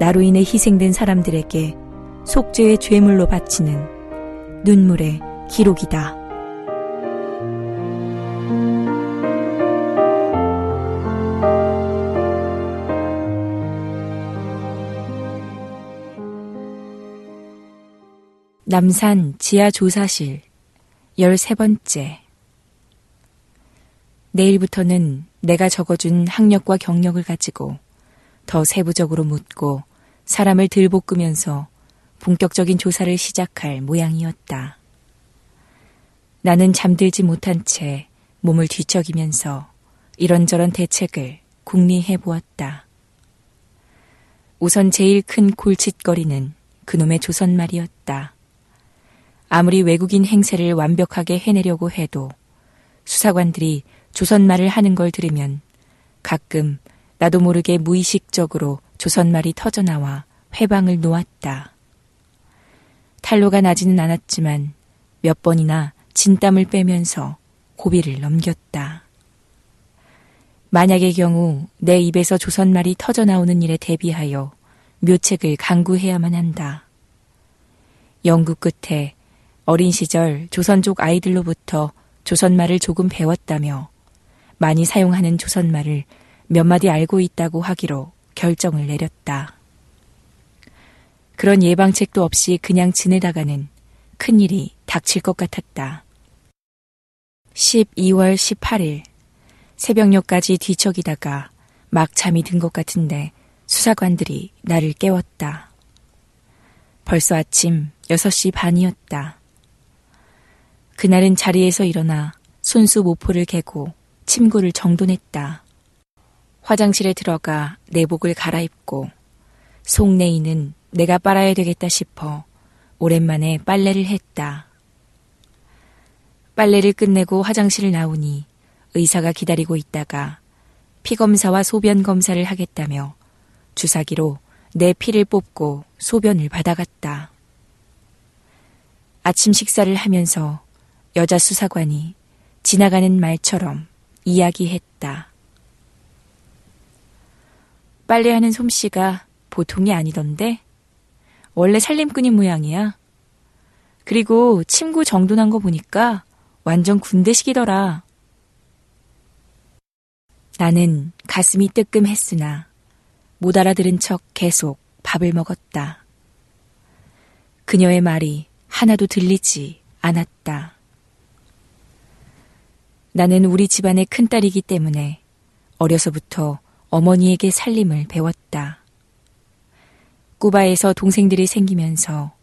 나로 인해 희생된 사람들에게 속죄의 죄물로 바치는 눈물의 기록이다. 남산 지하 조사실 13번째. 내일부터는 내가 적어준 학력과 경력을 가지고 더 세부적으로 묻고 사람을 들볶으면서 본격적인 조사를 시작할 모양이었다. 나는 잠들지 못한 채 몸을 뒤척이면서 이런저런 대책을 궁리해 보았다. 우선 제일 큰 골칫거리는 그놈의 조선말이었다. 아무리 외국인 행세를 완벽하게 해내려고 해도 수사관들이 조선말을 하는 걸 들으면 가끔 나도 모르게 무의식적으로 조선말이 터져나와 회방을 놓았다. 탄로가 나지는 않았지만 몇 번이나 진땀을 빼면서 고비를 넘겼다. 만약의 경우 내 입에서 조선말이 터져나오는 일에 대비하여 묘책을 강구해야만 한다. 연구 끝에 어린 시절 조선족 아이들로부터 조선말을 조금 배웠다며 많이 사용하는 조선말을 몇 마디 알고 있다고 하기로 결정을 내렸다. 그런 예방책도 없이 그냥 지내다가는 큰일이 닥칠 것 같았다. 12월 18일 새벽녘까지 뒤척이다가 막 잠이 든 것 같은데 수사관들이 나를 깨웠다. 벌써 아침 6시 반이었다. 그날은 자리에서 일어나 손수 모포를 개고 침구를 정돈했다. 화장실에 들어가 내복을 갈아입고 속내이는 내가 빨아야 되겠다 싶어 오랜만에 빨래를 했다. 빨래를 끝내고 화장실을 나오니 의사가 기다리고 있다가 피검사와 소변검사를 하겠다며 주사기로 내 피를 뽑고 소변을 받아갔다. 아침 식사를 하면서 여자 수사관이 지나가는 말처럼 이야기했다. 빨래하는 솜씨가 보통이 아니던데? 원래 살림꾼인 모양이야. 그리고 침구 정돈한 거 보니까 완전 군대식이더라. 나는 가슴이 뜨끔했으나 못 알아들은 척 계속 밥을 먹었다. 그녀의 말이 하나도 들리지 않았다. 나는 우리 집안의 큰딸이기 때문에 어려서부터 어머니에게 살림을 배웠다. 쿠바에서 동생들이 생기면서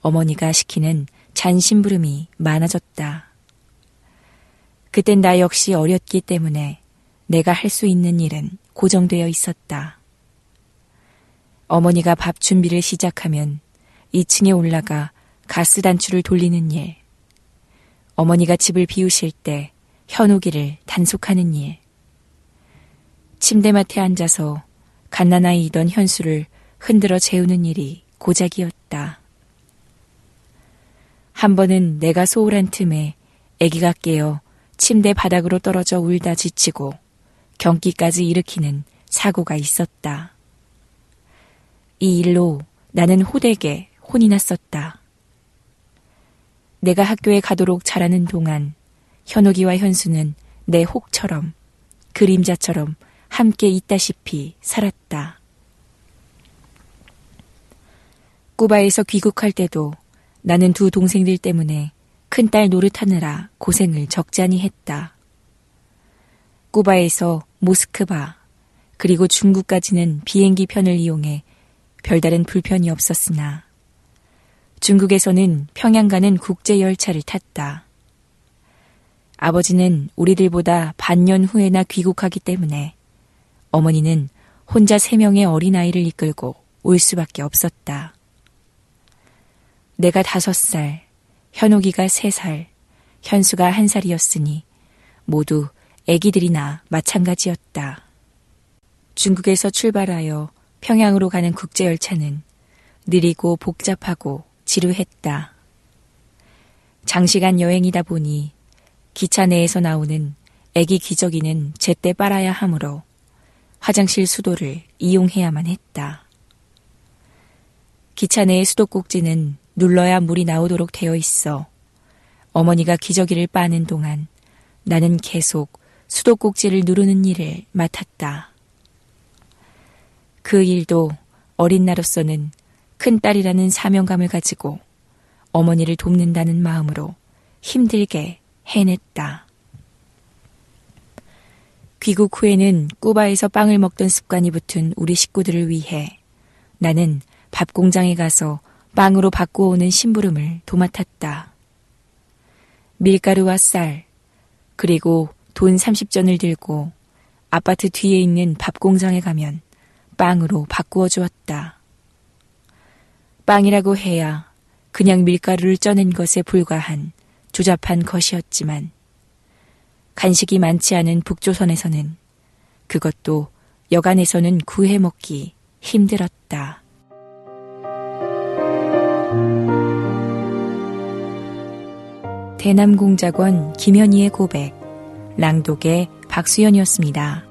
어머니가 시키는 잔심부름이 많아졌다. 그땐 나 역시 어렸기 때문에 내가 할 수 있는 일은 고정되어 있었다. 어머니가 밥 준비를 시작하면 2층에 올라가 가스 단추를 돌리는 일, 어머니가 집을 비우실 때 현옥이를 단속하는 일, 침대맡에 앉아서 갓난아이이던 현수를 흔들어 재우는 일이 고작이었다. 한 번은 내가 소홀한 틈에 아기가 깨어 침대 바닥으로 떨어져 울다 지치고 경기까지 일으키는 사고가 있었다. 이 일로 나는 호되게 혼이 났었다. 내가 학교에 가도록 자라는 동안 현옥이와 현수는 내 혹처럼 그림자처럼 함께 있다시피 살았다. 모스크바에서 귀국할 때도 나는 두 동생들 때문에 큰딸 노릇하느라 고생을 적잖이 했다. 쿠바에서 모스크바 그리고 중국까지는 비행기 편을 이용해 별다른 불편이 없었으나 중국에서는 평양 가는 국제열차를 탔다. 아버지는 우리들보다 반년 후에나 귀국하기 때문에 어머니는 혼자 3명의 어린아이를 이끌고 올 수밖에 없었다. 내가 5살, 현옥이가 3살, 현수가 1살이었으니 모두 애기들이나 마찬가지였다. 중국에서 출발하여 평양으로 가는 국제열차는 느리고 복잡하고 지루했다. 장시간 여행이다 보니 기차 내에서 나오는 애기 기저귀는 제때 빨아야 하므로 화장실 수도를 이용해야만 했다. 기차 내의 수도꼭지는 눌러야 물이 나오도록 되어 있어 어머니가 기저귀를 빠는 동안 나는 계속 수도꼭지를 누르는 일을 맡았다. 그 일도 어린 나로서는 큰딸이라는 사명감을 가지고 어머니를 돕는다는 마음으로 힘들게 해냈다. 귀국 후에는 쿠바에서 빵을 먹던 습관이 붙은 우리 식구들을 위해 나는 밥 공장에 가서 빵으로 바꾸어오는 심부름을 도맡았다. 밀가루와 쌀 그리고 돈 30전을 들고 아파트 뒤에 있는 밥 공장에 가면 빵으로 바꾸어 주었다. 빵이라고 해야 그냥 밀가루를 쪄낸 것에 불과한 조잡한 것이었지만 간식이 많지 않은 북조선에서는 그것도 여간에서는 구해 먹기 힘들었다. 대남공작원 김현희의 고백, 낭독의 박수연이었습니다.